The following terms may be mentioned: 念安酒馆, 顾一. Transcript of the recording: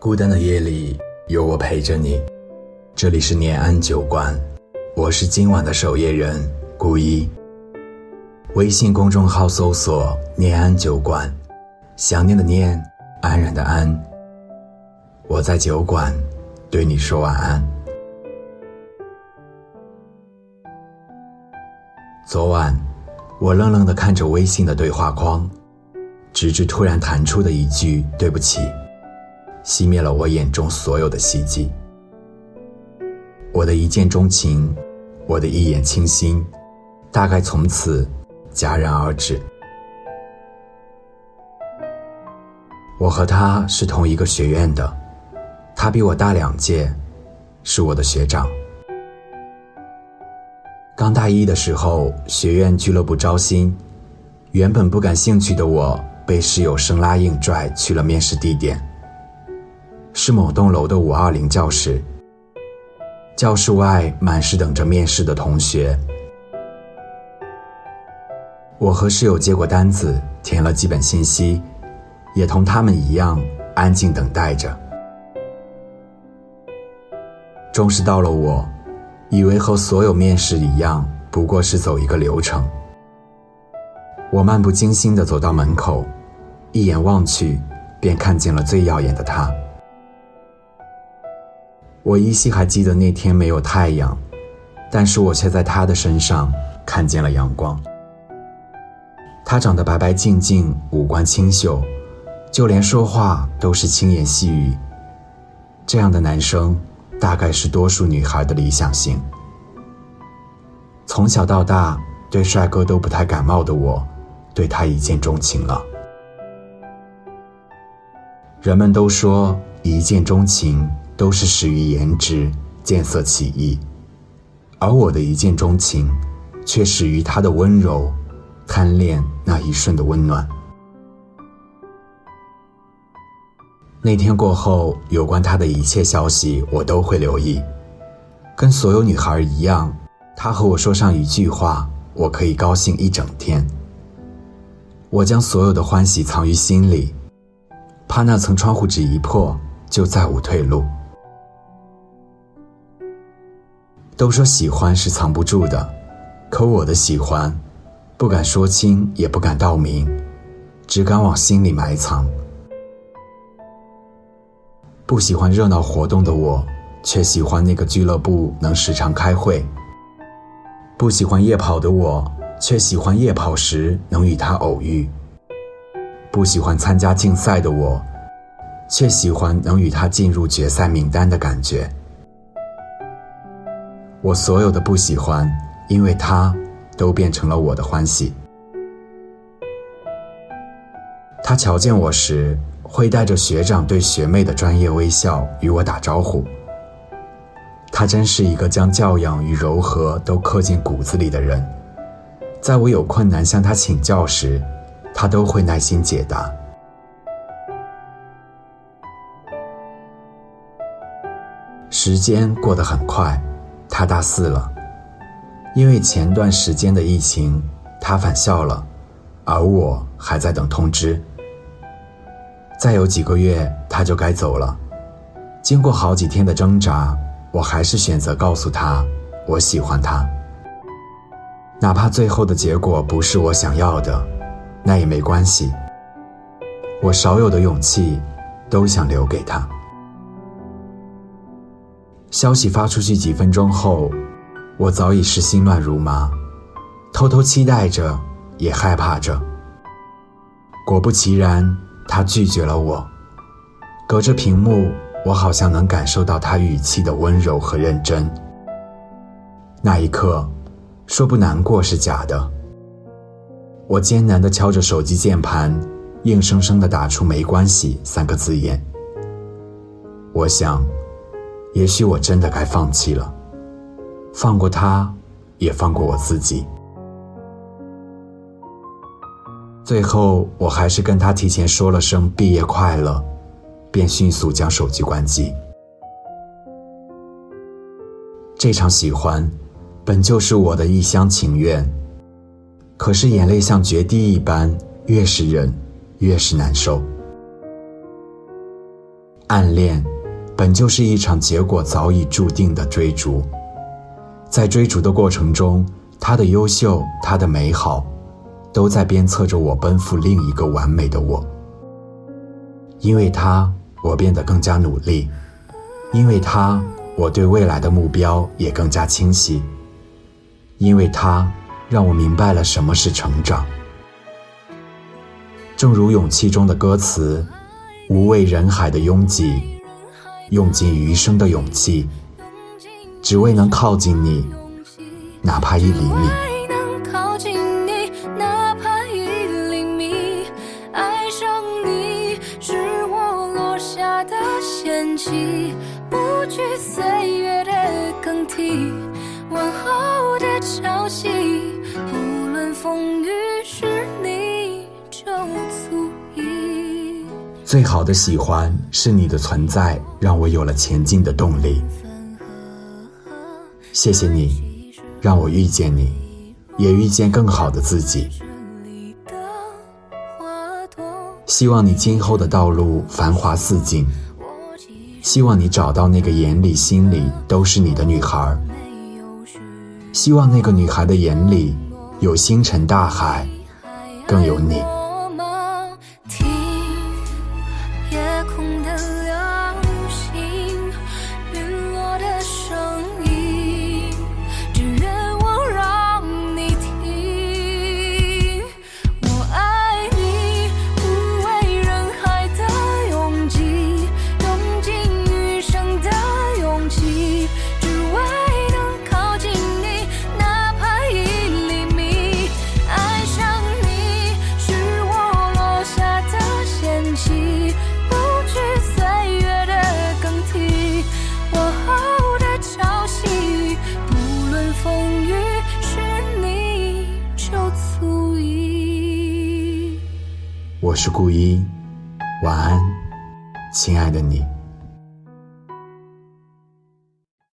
孤单的夜里有我陪着你，这里是念安酒馆，我是今晚的守夜人顾一。微信公众号搜索念安酒馆，想念的念，安然的安，我在酒馆对你说晚安。昨晚我愣愣地看着微信的对话框，直至突然弹出的一句对不起，熄灭了我眼中所有的希冀。我的一见钟情，我的一眼倾心，大概从此戛然而止。我和他是同一个学院的，他比我大2届，是我的学长。刚大一的时候，学院俱乐部招新，原本不感兴趣的我被室友生拉硬拽去了面试地点，是某栋楼的520教室。教室外满是等着面试的同学。我和室友接过单子，填了基本信息，也同他们一样安静等待着。终是到了我以为和所有面试一样不过是走一个流程。我漫不经心地走到门口，一眼望去便看见了最耀眼的他。我依稀还记得那天没有太阳，但是我却在他的身上看见了阳光。他长得白白净净，五官清秀，就连说话都是轻言细语。这样的男生大概是多数女孩的理想型。从小到大对帅哥都不太感冒的我，对他一见钟情了。人们都说一见钟情都是始于颜值，见色起意，而我的一见钟情却始于他的温柔，贪恋那一瞬的温暖。那天过后，有关他的一切消息我都会留意。跟所有女孩一样，他和我说上一句话，我可以高兴一整天。我将所有的欢喜藏于心里，怕那层窗户纸一破，就再无退路。都说喜欢是藏不住的，可我的喜欢不敢说清，也不敢道明，只敢往心里埋藏。不喜欢热闹活动的我，却喜欢那个俱乐部能时常开会。不喜欢夜跑的我，却喜欢夜跑时能与他偶遇。不喜欢参加竞赛的我，却喜欢能与他进入决赛名单的感觉。我所有的不喜欢，因为他都变成了我的欢喜。他瞧见我时，会带着学长对学妹的专业微笑与我打招呼。他真是一个将教养与柔和都刻进骨子里的人，在我有困难向他请教时，他都会耐心解答。时间过得很快，他大4了。因为前段时间的疫情，他返校了，而我还在等通知。再有几个月他就该走了。经过好几天的挣扎，我还是选择告诉他我喜欢他，哪怕最后的结果不是我想要的，那也没关系。我少有的勇气都想留给他。消息发出去几分钟后，我早已是心乱如麻，偷偷期待着，也害怕着。果不其然，他拒绝了我。隔着屏幕，我好像能感受到他语气的温柔和认真。那一刻，说不难过是假的。我艰难地敲着手机键盘，硬生生地打出没关系3个字眼。我想，也许我真的该放弃了。放过他，也放过我自己。最后，我还是跟他提前说了声毕业快乐，便迅速将手机关机。这场喜欢本就是我的一厢情愿，可是眼泪像决堤一般，越是忍越是难受。暗恋本就是一场结果早已注定的追逐，在追逐的过程中，他的优秀，他的美好，都在鞭策着我奔赴另一个完美的我。因为他，我变得更加努力，因为他，我对未来的目标也更加清晰，因为他，让我明白了什么是成长。正如《勇气》中的歌词，无畏人海的拥挤，用尽余生的勇气，只为能靠近你，哪怕一厘米。不惧岁月的更替，往后的潮汐，无论风雨，是你就足矣。最好的喜欢是你的存在，让我有了前进的动力。谢谢你，让我遇见你，也遇见更好的自己。希望你今后的道路繁华似锦，希望你找到那个眼里心里都是你的女孩，希望那个女孩的眼里有星辰大海，更有你。我是顾一，晚安，亲爱的你。